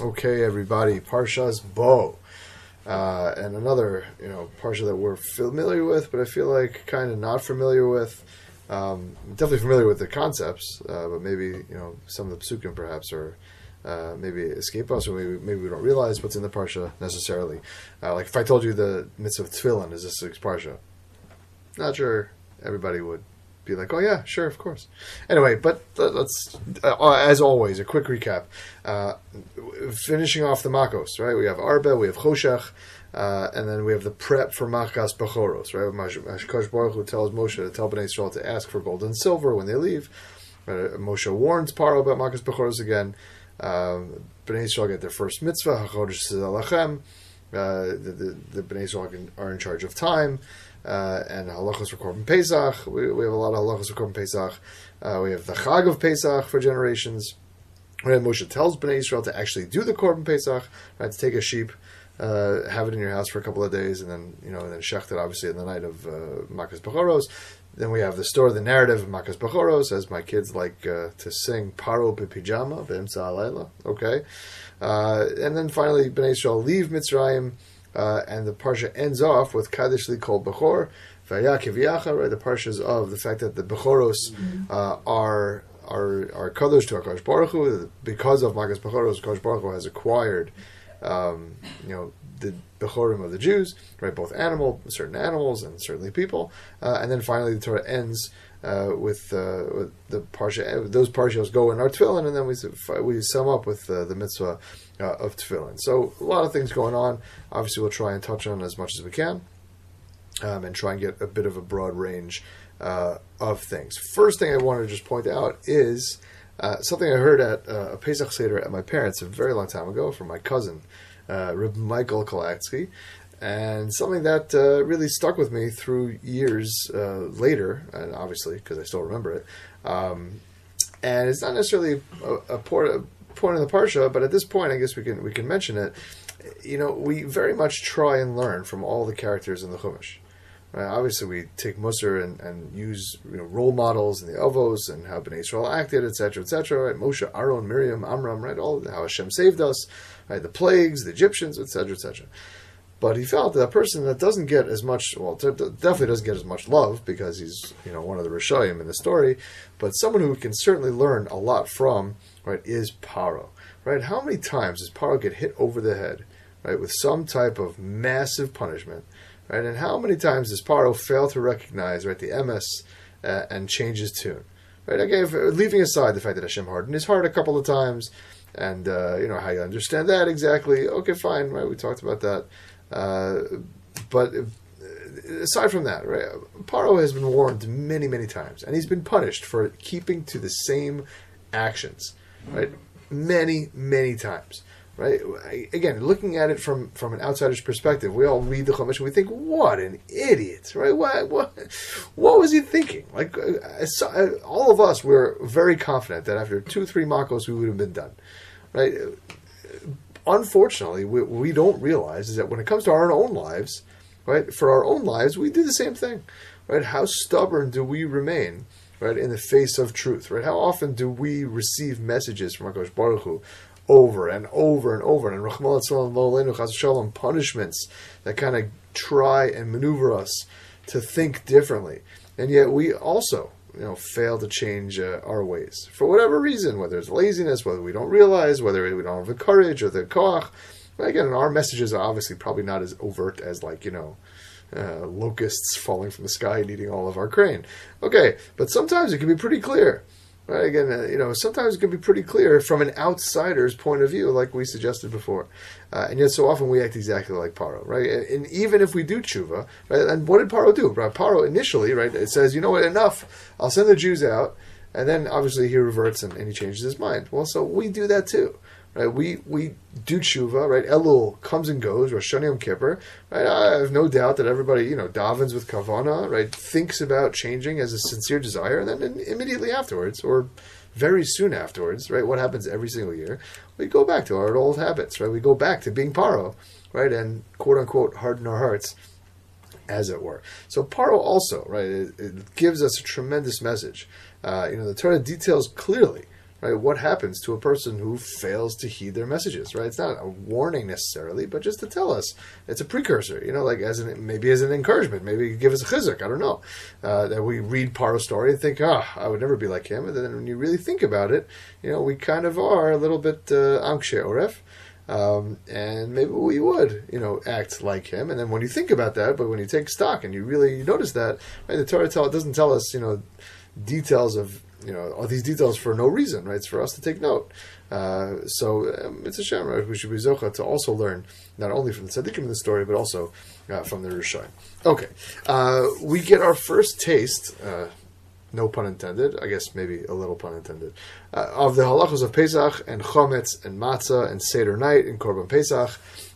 Okay, everybody, Parshas Bo, and another Parsha that we're familiar with, but I feel like kind of not familiar with. Definitely familiar with the concepts, but maybe some of the Psukim perhaps are maybe escape us, or maybe we don't realize what's in the Parsha necessarily. Like if I told you the Mitzvah of Tefillin is this week's Parsha, not sure everybody would be like, oh yeah, sure, of course. Anyway, but let's, as always, a quick recap. Finishing off the Makos, right? We have Arba, we have Choshech, and then we have the prep for Makas Bechoros, right? Akash Baruch Hu tells Moshe to tell Bnei Yisrael to ask for gold and silver when they leave. Moshe warns Paro about Makas Bechoros again. Bnei Yisrael get their first mitzvah, HaKadosh Baruch Hu. The Bnei Yisrael are in charge of time. And halachos for Korban Pesach. We have a lot of halachos for Korban Pesach. We have the Chag of Pesach for generations. When Moshe tells Bnei Yisrael to actually do the Korban Pesach, right, to take a sheep, have it in your house for a couple of days, and then and then shecht it obviously in the night of Makas Bechoros. Then we have the story, the narrative of Makas Bechoros, as my kids like to sing Paro B'Pijama B'Emtza Halayla. Okay, and then finally Bnei Yisrael leave Mitzrayim. And the Parsha ends off with Kaddish Li Kol Bechor, right? The Parshas of the fact that the Bechoros are Kadosh to Akash Baruch Hu. Because of Makas Bechoros, Akash Baruch Hu has acquired, the Bechorim of the Jews, right? Both certain animals, and certainly people. And then finally the Torah ends with the Parsha. Those Parshas go in our Tefillin, and then we sum up with the Mitzvah of Tefillin. So a lot of things going on. Obviously, we'll try and touch on as much as we can, and try and get a bit of a broad range of things. First thing I want to just point out is something I heard at a Pesach Seder at my parents a very long time ago from my cousin, Reb Michael Kalatsky, and something that really stuck with me through years later, and obviously because I still remember it. And it's not necessarily a point in the Parsha, but at this point, I guess we can mention it. We very much try and learn from all the characters in the Chumash. Right? Obviously, we take Musar and use role models and the Avos and how Bnei Yisrael acted, etc., etc. Right? Moshe, Aaron, Miriam, Amram, right? All how Hashem saved us, right? The plagues, the Egyptians, etc., etc. But he felt that a person that doesn't get as much, definitely doesn't get as much love because he's one of the Rishayim in the story, but someone who can certainly learn a lot from, right, is Paro. Right? How many times does Paro get hit over the head, right, with some type of massive punishment, right? And how many times does Paro fail to recognize, right, the MS and change his tune, right? Again, leaving aside the fact that Hashem hardened his heart a couple of times, and how you understand that exactly. Okay, fine, right? We talked about that. But aside from that, right, Paro has been warned many, many times, and he's been punished for keeping to the same actions, right? Many, many times, right? Again, looking at it from an outsider's perspective, we all read the Chumash and we think, "What an idiot!" Right? What was he thinking? Like all of us, we're very confident that after 2-3 Makos, we would have been done, right? Unfortunately, we don't realize is that when it comes to our own lives, right? For our own lives, we do the same thing, right? How stubborn do we remain, right? In the face of truth, right? How often do we receive messages from HaKadosh Baruch Hu over and over and over, and Rachman Tzolon Lo Leinu Chas V'Shalom punishments that kind of try and maneuver us to think differently, and yet we also fail to change our ways for whatever reason, whether it's laziness, whether we don't realize, whether we don't have the courage or the koach. Again, and our messages are obviously probably not as overt as locusts falling from the sky and eating all of our grain. Okay, but sometimes it can be pretty clear. Right? Again, sometimes it can be pretty clear from an outsider's point of view, like we suggested before. And yet so often we act exactly like Paro, right? And even if we do tshuva, right? And what did Paro do? Right? Paro initially, right, it says, you know what, enough, I'll send the Jews out. And then obviously he reverts and he changes his mind. Well, so we do that too. Right, we do tshuva, right? Elul comes and goes, Rosh Hashanah Yom Kippur, right? I have no doubt that everybody, davens with kavana, right? Thinks about changing as a sincere desire, and then immediately afterwards, or very soon afterwards, right? What happens every single year? We go back to our old habits, right? We go back to being Paro, right? And quote unquote harden our hearts, as it were. So Paro also, right? It gives us a tremendous message. The Torah details clearly, right? What happens to a person who fails to heed their messages, right? It's not a warning necessarily, but just to tell us. It's a precursor, you know, like maybe as an encouragement. Maybe give us a chizuk, I don't know. That we read Paro's story and think, I would never be like him. And then when you really think about it, you know, we kind of are a little bit amkshe oref. And maybe we would, you know, act like him. And then when you think about that, but when you take stock and you really notice that, right, the Torah doesn't tell us, you know, details of, you know, all these details for no reason, right? It's for us to take note. So it's a shame, right? We should be zocha to also learn not only from the tzaddikim in the story, but also from the Rishayim. Okay, we get our first taste. No pun intended, I guess maybe a little pun intended, of the halachos of Pesach and Chomets and Matzah and Seder night and Korban Pesach.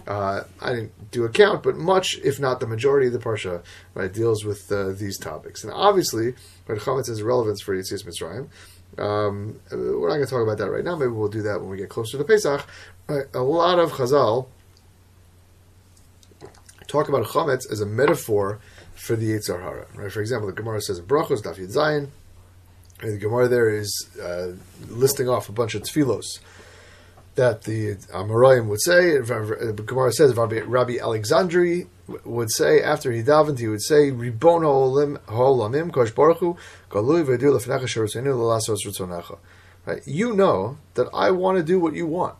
I didn't do a count, but much, if not the majority of the Parsha, right, deals with these topics. And obviously, right, Chomets has relevance for Yetzias Mitzrayim. We're not going to talk about that right now. Maybe we'll do that when we get closer to Pesach. Right, a lot of Chazal talk about Chomets as a metaphor for the Yetzer Hara, right? For example, the Gemara says in Brachos, Daf Yud Zayin, the Gemara there is listing off a bunch of tefillos that the Amoraim would say. The Gemara says Rabbi Alexandri would say, after he davened, he would say, "Ribono ha'olamim, Kosh Baruch Hu, galui v'edu lefnecha sherutzenu l'lasos ritzonecha." Right? You know that I want to do what you want.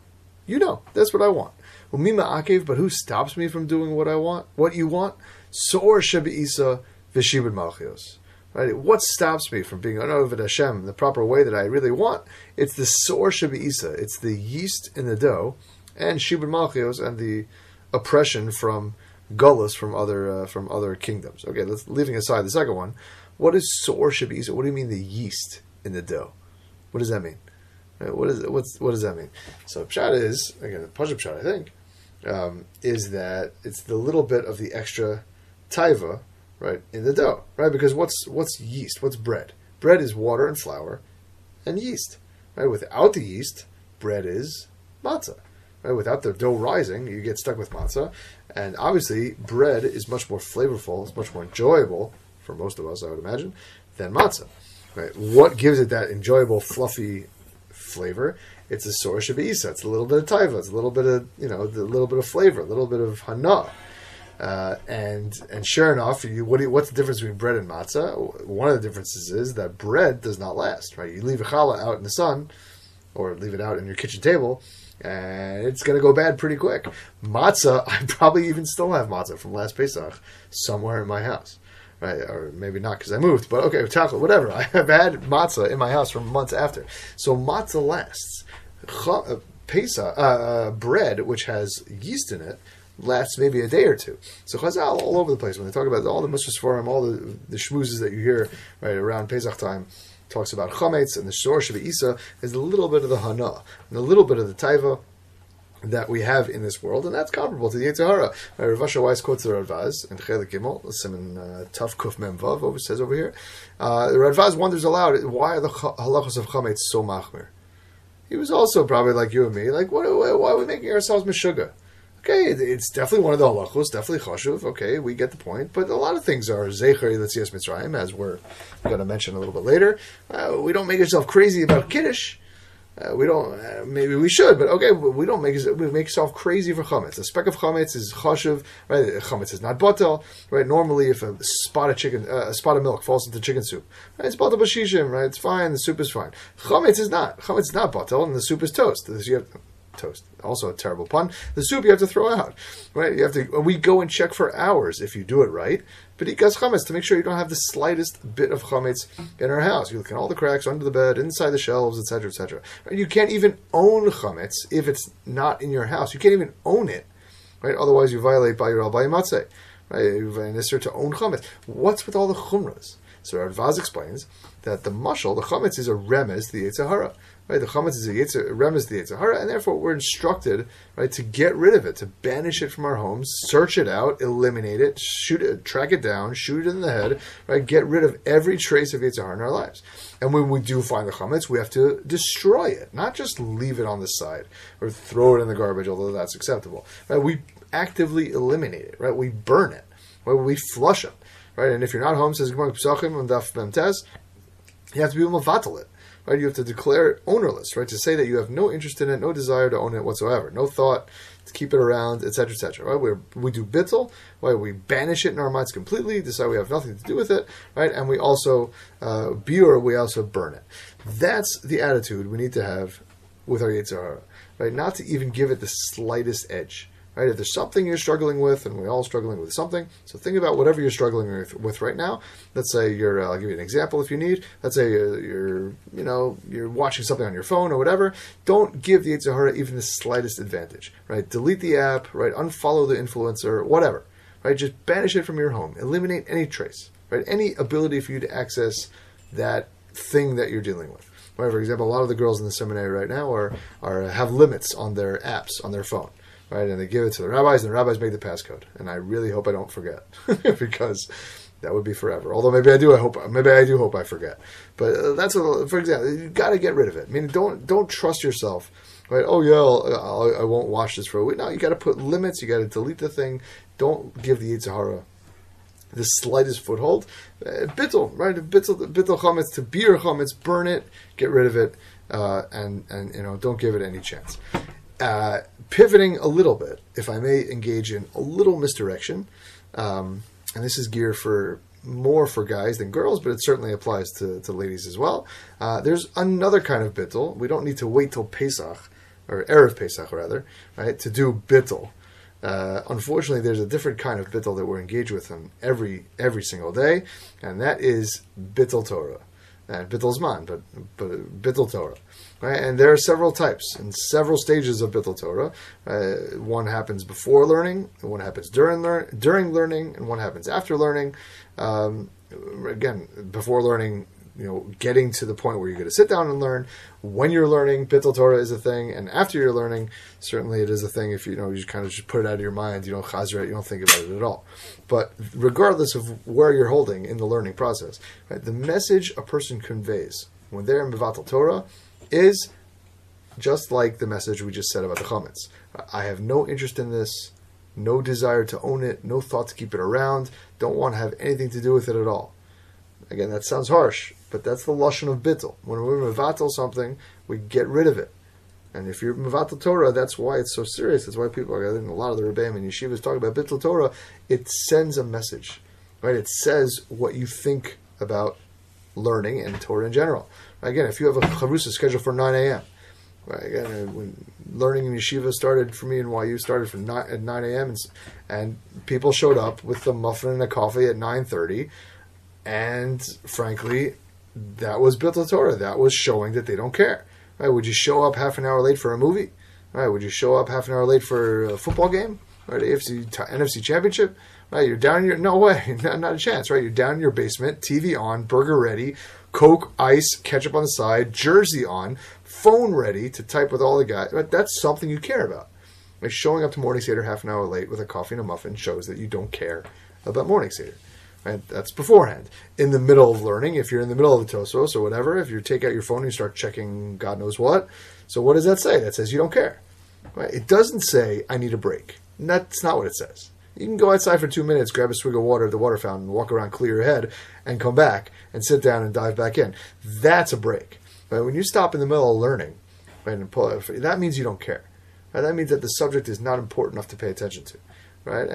You know that's what I want. Umima akev, but who stops me from doing what I want? What you want? Sor shebeisa v'shibud malchios. Right? What stops me from being ovid Hashem the proper way that I really want? It's the sor shebeisa. It's the yeast in the dough, and shibud malchios, and the oppression from gullus from other kingdoms. Okay, leaving aside the second one. What is sor shebeisa? What do you mean the yeast in the dough? What does that mean? Right? What does that mean? So pshat is, again, the Pasha pshat I think is that it's the little bit of the extra taiva, right, in the dough, right? Because what's yeast? What's bread? Bread is water and flour and yeast, right? Without the yeast, bread is matzah, right? Without the dough rising, you get stuck with matzah, and obviously bread is much more flavorful, it's much more enjoyable for most of us, I would imagine, than matzah, right? What gives it that enjoyable, fluffy flavor? It's a source of isa. It's a little bit of taiva. It's a little bit of, you know, a little bit of flavor, a little bit of hana. And sure enough, what's the difference between bread and matzah? One of the differences is that bread does not last, right? You leave a challah out in the sun, or leave it out in your kitchen table, and it's going to go bad pretty quick. Matzah, I probably even still have matzah from last Pesach somewhere in my house, right? Or maybe not because I moved, but okay, chocolate, whatever. I have had matzah in my house for months after. So matzah lasts. Pesach, bread, which has yeast in it, lasts maybe a day or two. So Chazal all over the place when they talk about all the Mitzvahs for him, all the shmoozes that you hear right around Pesach time, talks about chametz and the shor shebeisa is a little bit of the hana and a little bit of the taiva that we have in this world, and that's comparable to the Yetzer Hara. Rav Asher Weiss quotes the Radvaz and Chelik Gimel, Simon Tav Kuf Mem Vav says over here. The Radvaz wonders aloud, why are the halachos of chametz so machmir? He was also probably like you and me, like why are we making ourselves meshuggah? Okay, it's definitely one of the halachos, definitely chashuv. Okay, we get the point. But a lot of things are zecher Yetzias Mitzrayim, as we're going to mention a little bit later. We don't make ourselves crazy about Kiddush. We don't. Maybe we should, but okay, we don't make ourselves crazy for chametz. The speck of chametz is chashuv, right? Chametz is not batel, right? Normally, if a spot of chicken, a spot of milk falls into chicken soup, right, it's batel b'shishim, right? It's fine. The soup is fine. Chametz is not. Chametz is not batel, and the soup is toast. Toast. Also a terrible pun. The soup you have to throw out, right? You have to. We go and check for hours if you do it right. But ikas chametz to make sure you don't have the slightest bit of chametz in our house. You look in all the cracks, under the bed, inside the shelves, etc., etc. Right? You can't even own chametz if it's not in your house. You can't even own it, right? Otherwise, you violate ba'yir al matzeh, right? You violate nisr to own chametz. What's with all the chumras? So Radvaz explains that the mashal, the chametz, is a remez to the Yetzer Hara. Right, the chametz is a remez to the Yetzer Hara, and therefore we're instructed, right, to get rid of it, to banish it from our homes, search it out, eliminate it, shoot it, track it down, shoot it in the head, right, get rid of every trace of Yetzer Hara in our lives. And when we do find the chametz, we have to destroy it, not just leave it on the side or throw it in the garbage, although that's acceptable. Right, we actively eliminate it. Right, we burn it. Right, we flush it. Right, and if you're not home, says Gemara Psukim on Daf Mem Tes, you have to be able to vatal it. right? You have to declare it ownerless, right? To say that you have no interest in it, no desire to own it whatsoever, no thought to keep it around, etc., etc. Right? We do bittul, right? We banish it in our minds completely, decide we have nothing to do with it, right? And we also we also burn it. That's the attitude we need to have with our Yetzer Hara, right? Not to even give it the slightest edge. Right? If there's something you're struggling with, and we're all struggling with something, so think about whatever you're struggling with right now. Let's say you're, I'll give you an example if you need. Let's say you're watching something on your phone or whatever. Don't give the Yetzer Hara even the slightest advantage, right? Delete the app, right? Unfollow the influencer, whatever, right? Just banish it from your home. Eliminate any trace, right? Any ability for you to access that thing that you're dealing with. Right? For example, a lot of the girls in the seminary right now have limits on their apps, on their phone. Right, and they give it to the rabbis, and the rabbis make the passcode. And I really hope I don't forget, because that would be forever. Although maybe I do. I hope I forget. But for example, you got to get rid of it. I mean, don't trust yourself. Right? Oh yeah, I won't watch this for a week. No, you got to put limits. You got to delete the thing. Don't give the Yetzer Hara the slightest foothold. Bittul, right? Bittul Chametz, to be your Chametz, burn it, get rid of it, and don't give it any chance. Pivoting a little bit, if I may engage in a little misdirection, and this is gear more for guys than girls, but it certainly applies to ladies as well. There's another kind of bittul. We don't need to wait till Pesach, or Erev Pesach rather, right, to do bittul. Unfortunately, there's a different kind of bittul that we're engaged with on every single day, and that is bittul Torah. And bittul zman, but bittul Torah. Right? And there are several types and several stages of bittul Torah. One happens before learning, and one happens during learning, and one happens after learning. Again, before learning, getting to the point where you're going to sit down and learn. When you're learning, bittul Torah is a thing, and after you're learning, certainly it is a thing. If you just kind of just put it out of your mind, you don't think about it at all. But regardless of where you're holding in the learning process, right, the message a person conveys when they're in Mevatel Torah is just like the message we just said about the Chomets. I have no interest in this, no desire to own it, no thought to keep it around, don't want to have anything to do with it at all. Again, that sounds harsh, but that's the lashon of bittul. When we mevatel something, we get rid of it. And if you're mevatel Torah, that's why it's so serious. That's why people are, I think a lot of the rebbeim and yeshivas talk about bittul Torah. It sends a message, right? It says what you think about learning and Torah in general. Again, if you have a charusa scheduled for 9 a.m., right? Again, when learning in yeshiva started for me in YU started from at 9 a.m. and people showed up with a muffin and a coffee at 9:30. And frankly, that was bittul Torah. That was showing that they don't care. Right? Would you show up half an hour late for a movie? Right? Would you show up half an hour late for a football game? Right? NFC Championship? Right? You're down in your... No way. Not a chance. Right? You're down in your basement, TV on, burger ready, Coke, ice, ketchup on the side, jersey on, phone ready to type with all the guys. Right? That's something you care about. Like showing up to Morning Seder half an hour late with a coffee and a muffin shows that you don't care about Morning Seder. Right? That's beforehand. In the middle of learning, if you're in the middle of the Tosos or whatever, if you take out your phone and you start checking God knows what, so what does that say? That says you don't care. Right? It doesn't say, I need a break. That's not what it says. You can go outside for 2 minutes, grab a swig of water at the water fountain, walk around, clear your head, and come back and sit down and dive back in. That's a break. Right? When you stop in the middle of learning, right, and pull out, that means you don't care. Right? That means that the subject is not important enough to pay attention to. Right?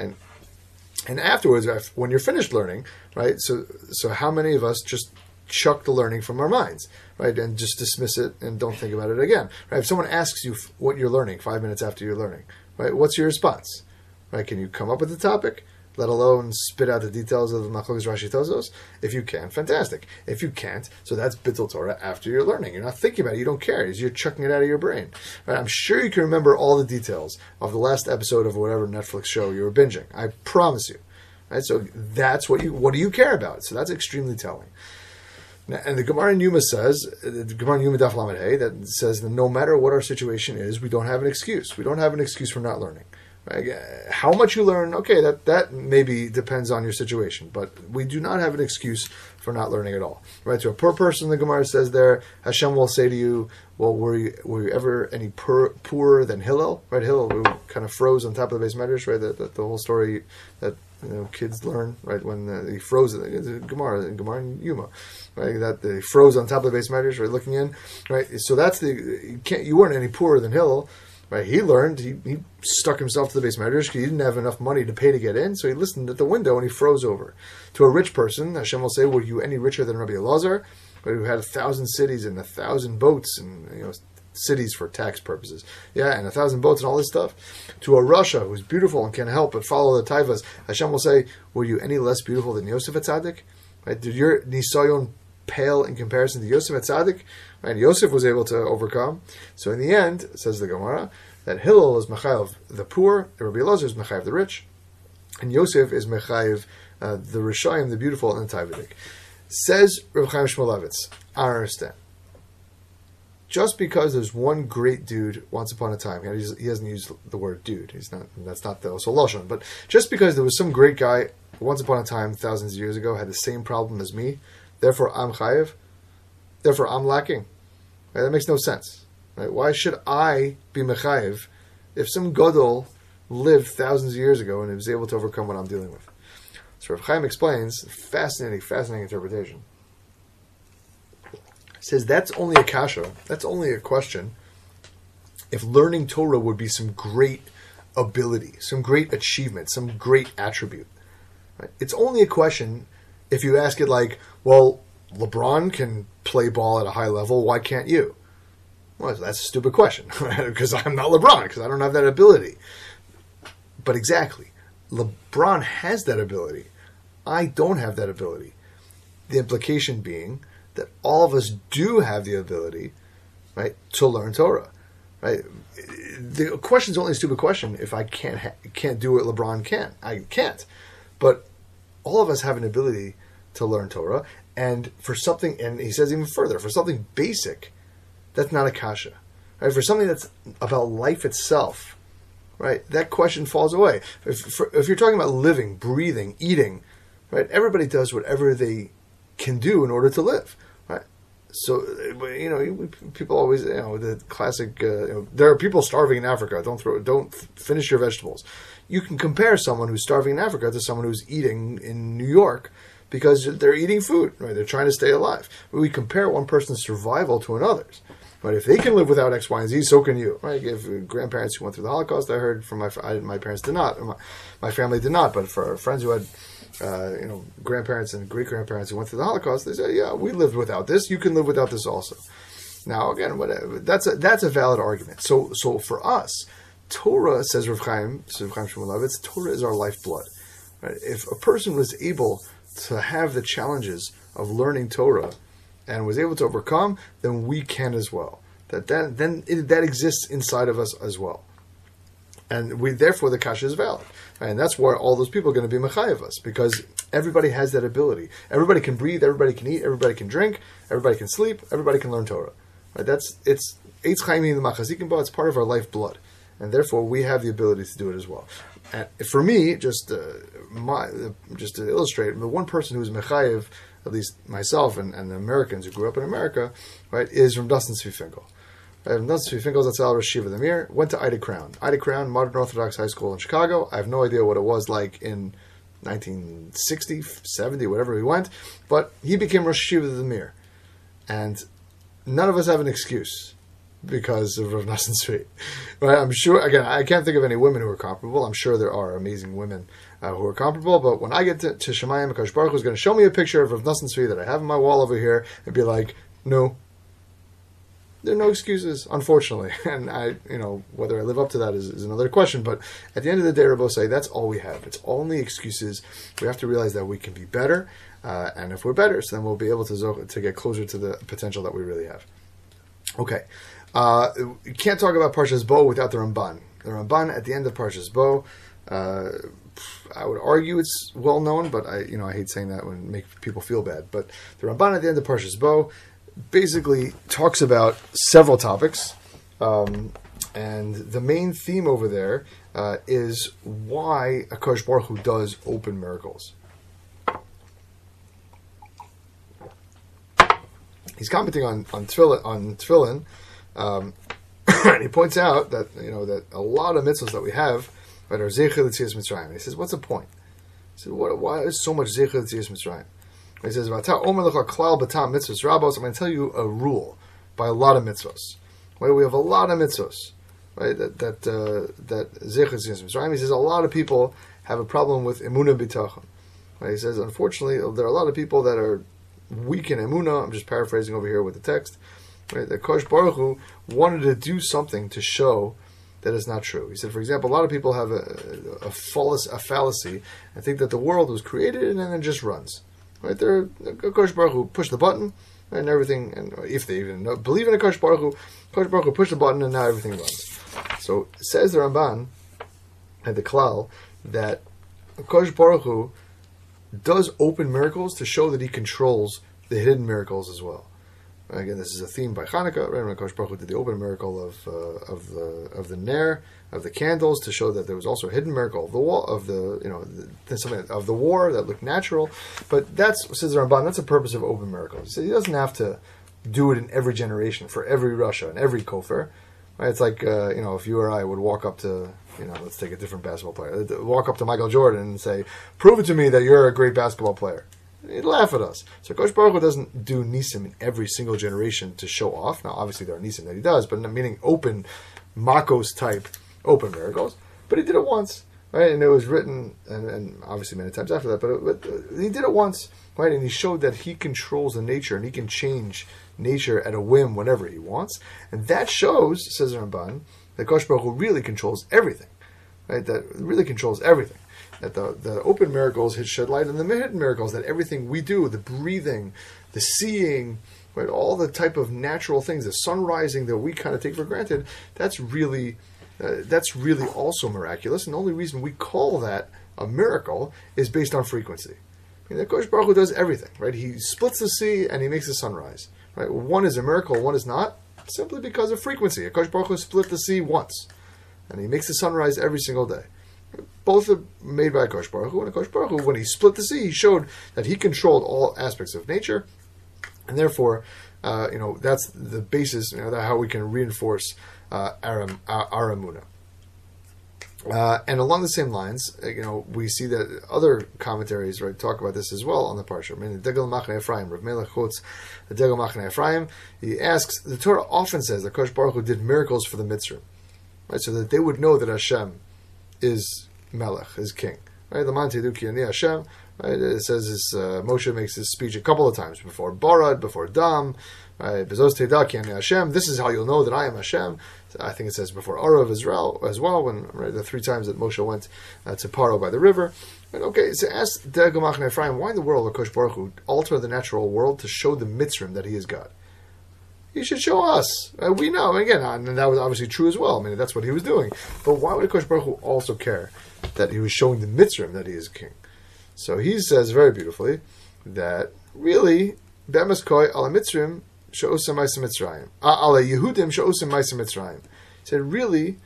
And afterwards, when you're finished learning, right? So how many of us just chuck the learning from our minds, right? And just dismiss it and don't think about it again, right? If someone asks you what you're learning 5 minutes after you're learning, right? What's your response, right? Can you come up with a topic, let alone spit out the details of the Makos Rashi Tosos? If you can, fantastic. If you can't, so that's bittul Torah after you're learning. You're not thinking about it. You don't care. You're chucking it out of your brain. Right? I'm sure you can remember all the details of the last episode of whatever Netflix show you were binging. I promise you. Right? So that's what do you care about? So that's extremely telling. Now, and the Gemara in Yuma says, Daf Lamed Hey, that says that no matter what our situation is, we don't have an excuse. We don't have an excuse for not learning. Right? How much you learn, okay, that maybe depends on your situation, but we do not have an excuse for not learning at all. Right? So a poor person, the Gemara says there, Hashem will say to you, well, were you ever any poorer than Hillel? Right? Hillel, who kind of froze on top of the base medrash, right? The whole story that You know, kids learn, right, when they froze it. It's Gemara and Yuma, right, that they froze on top of the base measures, right, looking in, right. So that's the, you weren't any poorer than Hillel, right. He learned, he stuck himself to the base measures because he didn't have enough money to pay to get in, so he listened at the window and he froze over. To a rich person, Hashem will say, were you any richer than Rabbi Elazar, right, who had 1,000 cities and 1,000 boats and, you know, cities for tax purposes. Yeah, and 1,000 boats and all this stuff. To a Russia who's beautiful and can't help but follow the taivas, Hashem will say, were you any less beautiful than Yosef HaTzadik? Right? Did your Nisayon pale in comparison to Yosef HaTzadik? And Yosef was able to overcome. So in the end, says the Gemara, that Hillel is Mechayev the poor, and Rabbi Elazar is Mechayev the rich, and Yosef is Mechayev the Rishayim, the beautiful, and the Taivadik. Says Reb Chaim Shmulevitz, I don't understand. Just because there's one great dude once upon a time, and he hasn't used the word dude, he's not, that's not the also Lashon, but just because there was some great guy once upon a time, thousands of years ago, had the same problem as me, therefore I'm chayev, therefore I'm lacking. Right? That makes no sense. Right? Why should I be mechayev if some gadol lived thousands of years ago and was able to overcome what I'm dealing with? So Rav Chaim explains, fascinating interpretation. Says that's only a kasha, that's only a question, if learning Torah would be some great ability, some great achievement, some great attribute. Right? It's only a question if you ask it like, well, LeBron can play ball at a high level, why can't you? Well, that's a stupid question, right? Because I'm not LeBron, because I don't have that ability. But exactly, LeBron has that ability. I don't have that ability. The implication being that all of us do have the ability, right, to learn Torah, right? The question's only a stupid question if I can't do what LeBron can. I can't. But all of us have an ability to learn Torah, and for something, and he says even further, for something basic, that's not a kasha, right? For something that's about life itself, right, that question falls away. If you're talking about living, breathing, eating, right, everybody does whatever they can do in order to live, right? So, you know, people always, you know, the classic, you know, there are people starving in Africa. Don't finish your vegetables. You can compare someone who's starving in Africa to someone who's eating in New York because they're eating food, right? They're trying to stay alive. We compare one person's survival to another's, right? If they can live without X, Y, and Z, so can you, right? If grandparents who went through the Holocaust, I heard from my parents did not, my family did not, but for friends who had, you know, grandparents and great-grandparents who went through the Holocaust, they said, yeah, we lived without this. You can live without this also. Now, again, whatever, that's a valid argument. So for us, Torah, says Rav Chaim Shmulevitz, Torah is our lifeblood. Right? If a person was able to have the challenges of learning Torah and was able to overcome, then we can as well. That exists inside of us as well. And we, therefore, the kasha is valid. And that's why all those people are going to be mechayev us, because everybody has that ability. Everybody can breathe, everybody can eat, everybody can drink, everybody can sleep, everybody can learn Torah. Right? It's Eitz Chaimim the Machazikim Bo, it's part of our lifeblood. And therefore, we have the ability to do it as well. And for me, just to illustrate, the one person who is mechayev, at least myself and the Americans who grew up in America, right, is Rav Nassim Zvi Finkel. I have Nassim Zvi Finkel, Zatzal Rosh Yeshiva the Mir, went to Ida Crown. Ida Crown, Modern Orthodox High School in Chicago. I have no idea what it was like in 1960, 70, whatever he went, but he became Rosh Yeshiva the Mir. And none of us have an excuse because of Rav Nassim Zvi. Right? I'm sure, again, I can't think of any women who are comparable. I'm sure there are amazing women who are comparable, but when I get to Shemayim, Akash Baruch Hu is going to show me a picture of Rav Nassim Zvi that I have on my wall over here and be like, no. There are no excuses, unfortunately, and I, you know, whether I live up to that is another question. But at the end of the day, Rabbo say that's all we have. It's only excuses. We have to realize that we can be better, and if we're better, so then we'll be able to get closer to the potential that we really have. Okay, you can't talk about Parshas Bo without the Ramban. The Ramban at the end of Parshas Bo, I would argue it's well known, but I hate saying that when make people feel bad. But the Ramban at the end of Parshas Bo basically talks about several topics, and the main theme over there is why Akash Baruch Hu does open miracles. He's commenting on Tefillin, and he points out that, you know, that a lot of mitzvahs that we have, right, are Zeicher Yetzias Mitzrayim. He says, what's the point? So why is so much Zecher Yetzias Mitzrayim? He says, I'm going to tell you a rule by a lot of mitzvahs. Right? We have a lot of mitzvahs, right? That Zecher Yetzias Mitzrayim. He says a lot of people have a problem with Emunah B'Tachon. Right? He says, unfortunately, there are a lot of people that are weak in Emunah. I'm just paraphrasing over here with the text. Right? That Akash Baruch Hu wanted to do something to show that is not true. He said, for example, a lot of people have a fallacy and think that the world was created and then it just runs. Right there, Akash Baruch Hu pushed the button and everything, and if they even believe in Akash Baruch Hu pushed the button and now everything runs. So says the Ramban and the Klal that Akash Baruch Hu does open miracles to show that he controls the hidden miracles as well. Again, this is a theme by Hanukkah, right? When Akash Baruch Hu did the open miracle of the Ner, of the candles, to show that there was also a hidden miracle of the wall, something of the war that looked natural. But that's, says the Ramban, that's the purpose of open miracles. He says he doesn't have to do it in every generation for every Russia and every Kofar. Right? It's like if you or I would walk up to, let's take a different basketball player, walk up to Michael Jordan and say, "Prove it to me that you're a great basketball player." He'd laugh at us. So Akash Baruch Hu doesn't do nisim in every single generation to show off. Now, obviously, there are nisim that he does, but meaning open Makos type open miracles. But he did it once, right? And it was written, and obviously many times after that. But he did it once, right? And he showed that he controls the nature and he can change nature at a whim whenever he wants. And that shows, says Ramban, that Akash Baruch Hu really controls everything, right? That really controls everything. That the open miracles shed light on the hidden miracles, that everything we do, the breathing, the seeing, right, all the type of natural things, the sun rising that we kind of take for granted, that's really also miraculous. And the only reason we call that a miracle is based on frequency. I mean, Akash Baruch Hu does everything, right? He splits the sea and he makes the sunrise. Right? One is a miracle, one is not, simply because of frequency. Akash Baruch Hu split the sea once, and he makes the sunrise every single day. Both are made by Akash Baruch Hu, and Akash Baruch Hu, when he split the sea, he showed that he controlled all aspects of nature, and therefore, that's the basis, how we can reinforce our emunah. And along the same lines, we see that other commentaries, right, talk about this as well on the Parsha. I mean, the Degel Machne Ephraim, Rav Melech Chutz, the Degel Machne Ephraim, he asks, the Torah often says that Akash Baruch Hu did miracles for the Mitzrayim, right, so that they would know that Hashem is Melech, is king, right? The Man Tiduki and the Hashem, right? It says this, Moshe makes this speech a couple of times before Barad, before Dam, right? Bezos Tedaki and the Hashem. This is how you'll know that I am Hashem. I think it says before Arav Israel as well, when right, the three times that Moshe went to Paro by the river. Right? Okay, so ask Degel Machne Ephraim, why in the world Akash Baruch Hu alter the natural world to show the Mitzrim that he is God? He should show us. We know. And again, and that was obviously true as well. I mean, that's what he was doing. But why would Akash Baruch Hu also care that he was showing the Mitzrayim that he is king? So he says very beautifully that really, Be'emes koi ala Mitzrayim she'osem ma'aseh Mitzrayim. Ala Yehudim she'osem ma'aseh Mitzrayim. He said, really,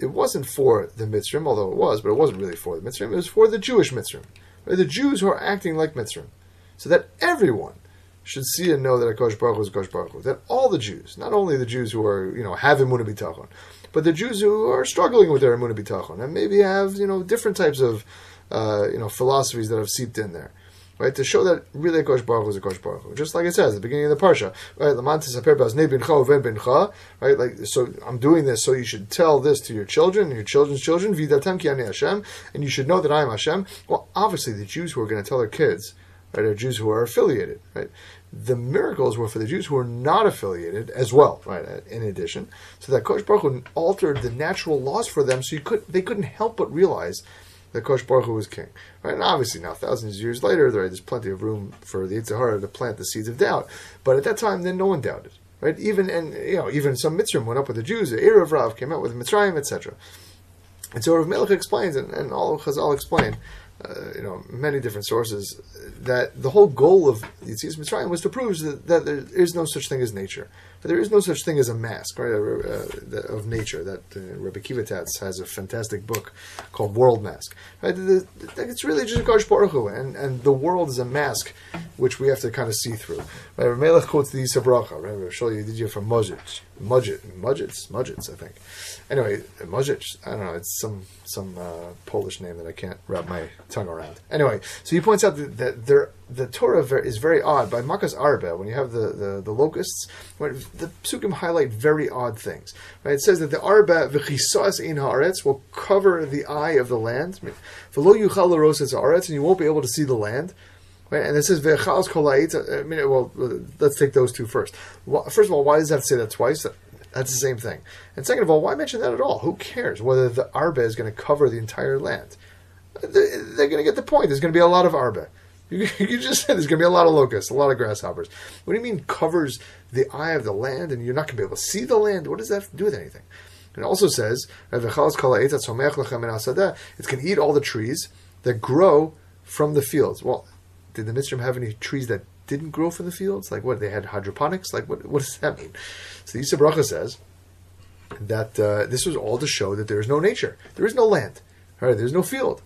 it wasn't for the Mitzrayim, although it was, but it wasn't really for the Mitzrayim. It was for the Jewish Mitzrayim. Right? The Jews who are acting like Mitzrayim. So that everyone should see and know that Akash Baruch Hu is Akash Baruch Hu. That all the Jews, not only the Jews who are, have Emunah B'Tachon, but the Jews who are struggling with their Emunah B'Tachon and maybe have, different types of, philosophies that have seeped in there, right? To show that really Akash Baruch Hu is Akash Baruch Hu. Just like it says at the beginning of the Parsha, right? So I'm doing this, so you should tell this to your children and your children's children, V'idatem ki ani Hashem, and you should know that I am Hashem. Well, obviously the Jews who are going to tell their kids, right, are Jews who are affiliated, right? The miracles were for the Jews who are not affiliated as well, right, in addition. So that Akash Baruch Hu altered the natural laws for them so they couldn't help but realize that Akash Baruch Hu was king, right? And obviously now, thousands of years later, right, there's plenty of room for the Yetzer Hara to plant the seeds of doubt. But at that time, then no one doubted, right? Even some Mitzrayim went up with the Jews, the Erev Rav came out with Mitzrayim, etc. And so Rav Melech explains, and all of Chazal explained, many different sources, that the whole goal of Yetzias Mitzrayim was to prove that there is no such thing as nature. But there is no such thing as a mask, right? Of nature. That Rabbi Kivitatz has a fantastic book called World Mask. Right? It's really just Akash Baruch Hu, and the world is a mask which we have to kind of see through. Right? Rabbi Melech quotes the Yisabracha. Right? I'll show you the idea from Mujitz, I think. Anyway, Mujitz, I don't know, it's some Polish name that I can't wrap my tongue around. Anyway, so he points out that the Torah is very odd. By Makas Arba, when you have the locusts, the Psukim highlight very odd things. Right? It says that the Arba v'chisas in haaretz will cover the eye of the land. V'lo yuchal l'rosas haaretz, and you won't be able to see the land. Right? And it says v'chalas kol ha'itz. I mean, well, let's take those two first. First of all, why does that say that twice? That's the same thing. And second of all, why mention that at all? Who cares whether the Arba is going to cover the entire land? They're going to get the point. There's going to be a lot of Arba. You just said there's going to be a lot of locusts, a lot of grasshoppers. What do you mean covers the eye of the land and you're not going to be able to see the land? What does that have to do with anything? It also says, it's going to eat all the trees that grow from the fields. Well, did the Mitzrayim have any trees that didn't grow from the fields? Like what, they had hydroponics? Like what does that mean? So the Yetzer Hara says that this was all to show that there is no nature. There is no land. Right? There is no field.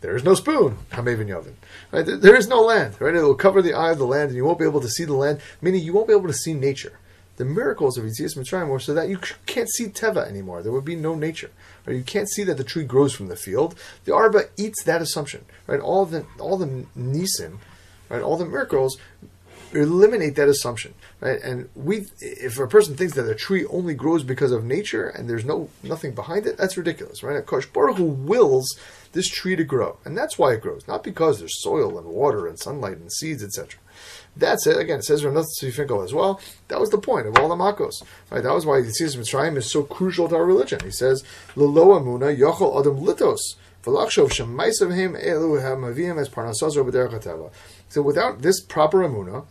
There is no spoon, Hamavin Yavin. Right? There is no land. Right? It will cover the eye of the land, and you won't be able to see the land, meaning you won't be able to see nature. The miracles of Yetzias Mitzrayim were so that you can't see Teva anymore. There would be no nature. Right? You can't see that the tree grows from the field. The Arba eats that assumption. Right? All the Nisim, right? All the miracles eliminate that assumption, right? And if a person thinks that a tree only grows because of nature and there's nothing behind it, that's ridiculous, right? Akash Baruch Hu wills this tree to grow, and that's why it grows, not because there's soil and water and sunlight and seeds, etc. That's it. Again, it says Rav Nathan Finkel as well. That was the point of all the Makos, right? That was why the Yetzias Mitzrayim is so crucial to our religion. He says, "Lelo amuna yochol adam litos." So without this proper amunah,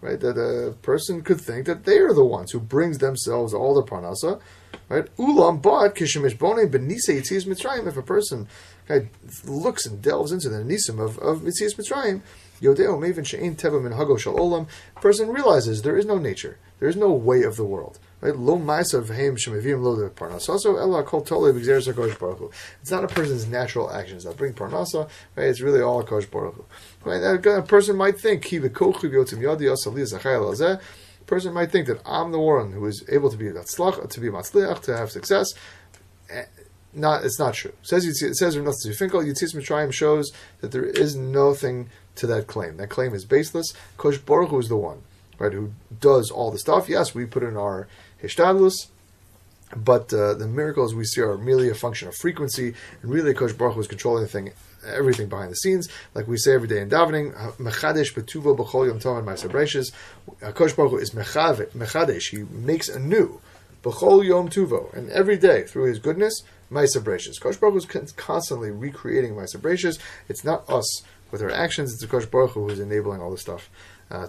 right, that a person could think that they are the ones who brings themselves all the parnasa, right? Ulam bad kishemish bonim b'nisei Yetzias Mitzrayim. If a person looks and delves into the nisim of Yetzias Mitzrayim, yodeo meivin she'ein teva min hago shel olam, person realizes there is no nature, there is no way of the world. Right? It's not a person's natural actions that bring parnasa. Right? It's really all Akash Baruch Hu. Right? A person might think, that I'm the one who is able to be Matzliach, to have success. It's not true. It says Yetzias Mitzrayim shows that there is nothing to that claim. That claim is baseless. Akash Baruch Hu is the one, right, who does all the stuff. Yes, we put in our Hishtadlus, but the miracles we see are merely a function of frequency, and really Akash Baruch Hu is controlling everything behind the scenes, like we say every day in davening, Mechadesh Betuvo B'chol Yom Tov and Ma'aseh Bereishis. Akash Baruch Hu is Mechadesh, he makes anew, B'chol Yom Tuvo, and every day through his goodness, Ma'aseh Bereishis. Akash Baruch Hu is constantly recreating Ma'aseh Bereishis. It's not us with our actions, it's Akash Baruch Hu who is enabling all this stuff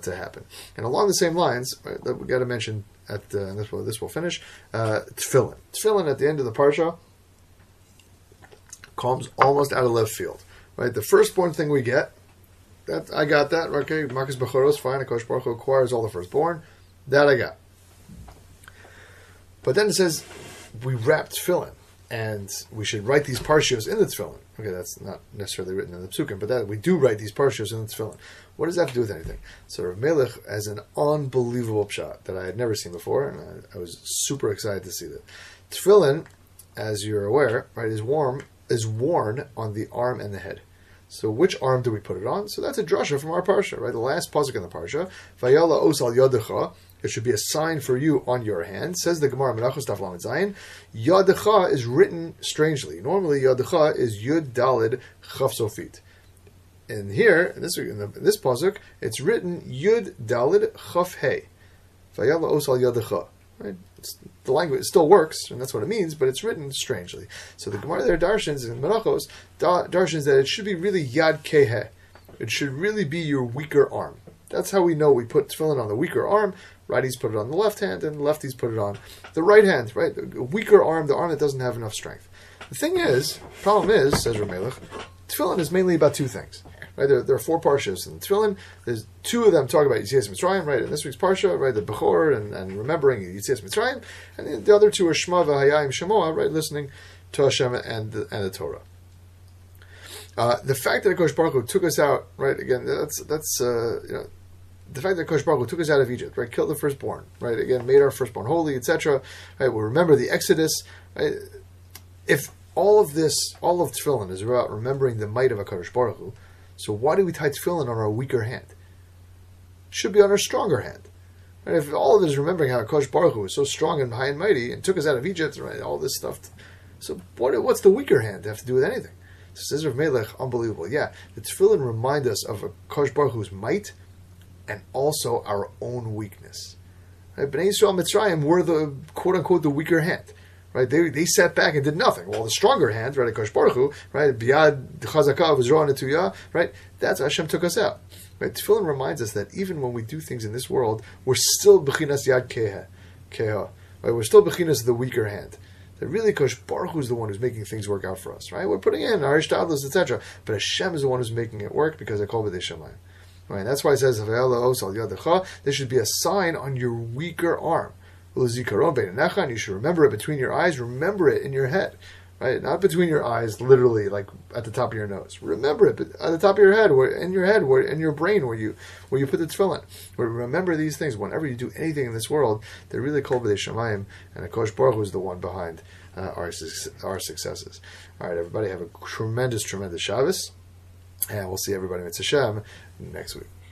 to happen. And along the same lines, right, that we got to mention and this will finish. Tefillin. Tefillin at the end of the Parsha comes almost out of left field. Right, the firstborn thing we get. That I got that. Okay, Makas Bechoros, fine. Akash Baruch Hu acquires all the firstborn. That I got. But then it says we wrap Tefillin, and we should write these parshios in the Tefillin. Okay, that's not necessarily written in the Psukim, but that we do write these parshios in the Tefillin. What does that have to do with anything? So Rav Melech has an unbelievable pshat that I had never seen before, and I was super excited to see that. Tefillin, as you're aware, right, is worn on the arm and the head. So which arm do we put it on? So that's a drasha from our parsha, right? The last pasuk in the parsha, Vayala os al yadecha. It should be a sign for you on your hand, says the Gemara Menachos Daf Lamed Zayin. Yadecha is written strangely. Normally, Yadecha is Yud Daled Chaf Sofit. And here, in this pasuk, it's written Yud Daled Chaf Hey. Vayala Os Al Yadecha. Right? The language, it still works, and that's what it means, but it's written strangely. So the Gemara there darshans in Menachos darshans that it should be really Yad Keh Heh. It should really be your weaker arm. That's how we know we put tefillin on the weaker arm. Righties put it on the left hand, and lefties put it on the right hand. Right, a weaker arm, the arm that doesn't have enough strength. The problem is, says Rav Melech, tefillin is mainly about two things. right? There are four Parshas in the Tefillin. There's two of them talk about Yetzias Mitzrayim, right? In this week's Parsha, right? The Bechor and remembering Yetzias Mitzrayim. And the other two are Shema v'hayayim Shemoa, right? Listening to Hashem and the Torah. The fact that HaKadosh Baruch Hu took us out, right? Again, that's the fact that HaKadosh Baruch Hu took us out of Egypt, right? Killed the firstborn, right? Again, made our firstborn holy, etc. Right? We'll remember the Exodus. Right? If all of this, all of Tefillin is about remembering the might of HaKadosh Baruch Hu, so why do we tie Tefillin on our weaker hand? It should be on our stronger hand. Right? If all of it is remembering how HaKadosh Baruch Hu was so strong and high and mighty and took us out of Egypt, right? All this stuff. So what's the weaker hand have to do with anything? Says Rav Melech, unbelievable. Yeah, the Tefillin remind us of HaKadosh Baruch Hu's might and also our own weakness. Right? B'nai Yisrael Mitzrayim were the, quote-unquote, the weaker hand. Right? They sat back and did nothing. Well, the stronger hand, right, HaKadosh Baruch Hu, right, Biyad Chazakah V'zroa Netuyah, right, that's how Hashem took us out. Right? Tefillin reminds us that even when we do things in this world, we're still B'chinas Yad Keha. Right? We're still B'chinas the weaker hand. That really HaKadosh Baruch Hu is the one who's making things work out for us, right? We're putting in our ishtadlus, etc. But Hashem is the one who's making it work because I call it Shemayim. Right? And that's why it says, there should be a sign on your weaker arm. And you should remember it between your eyes, remember it in your head. Right? Not between your eyes, literally, like at the top of your nose. Remember it, but at the top of your head, in your brain, where you put the tefillin. Remember these things. Whenever you do anything in this world, they're really kol b'nei Shemayim, and HaKadosh Baruch Hu is the one behind our successes. All right, everybody, have a tremendous, tremendous Shabbos, and we'll see everybody in Mitzvah Hashem next week.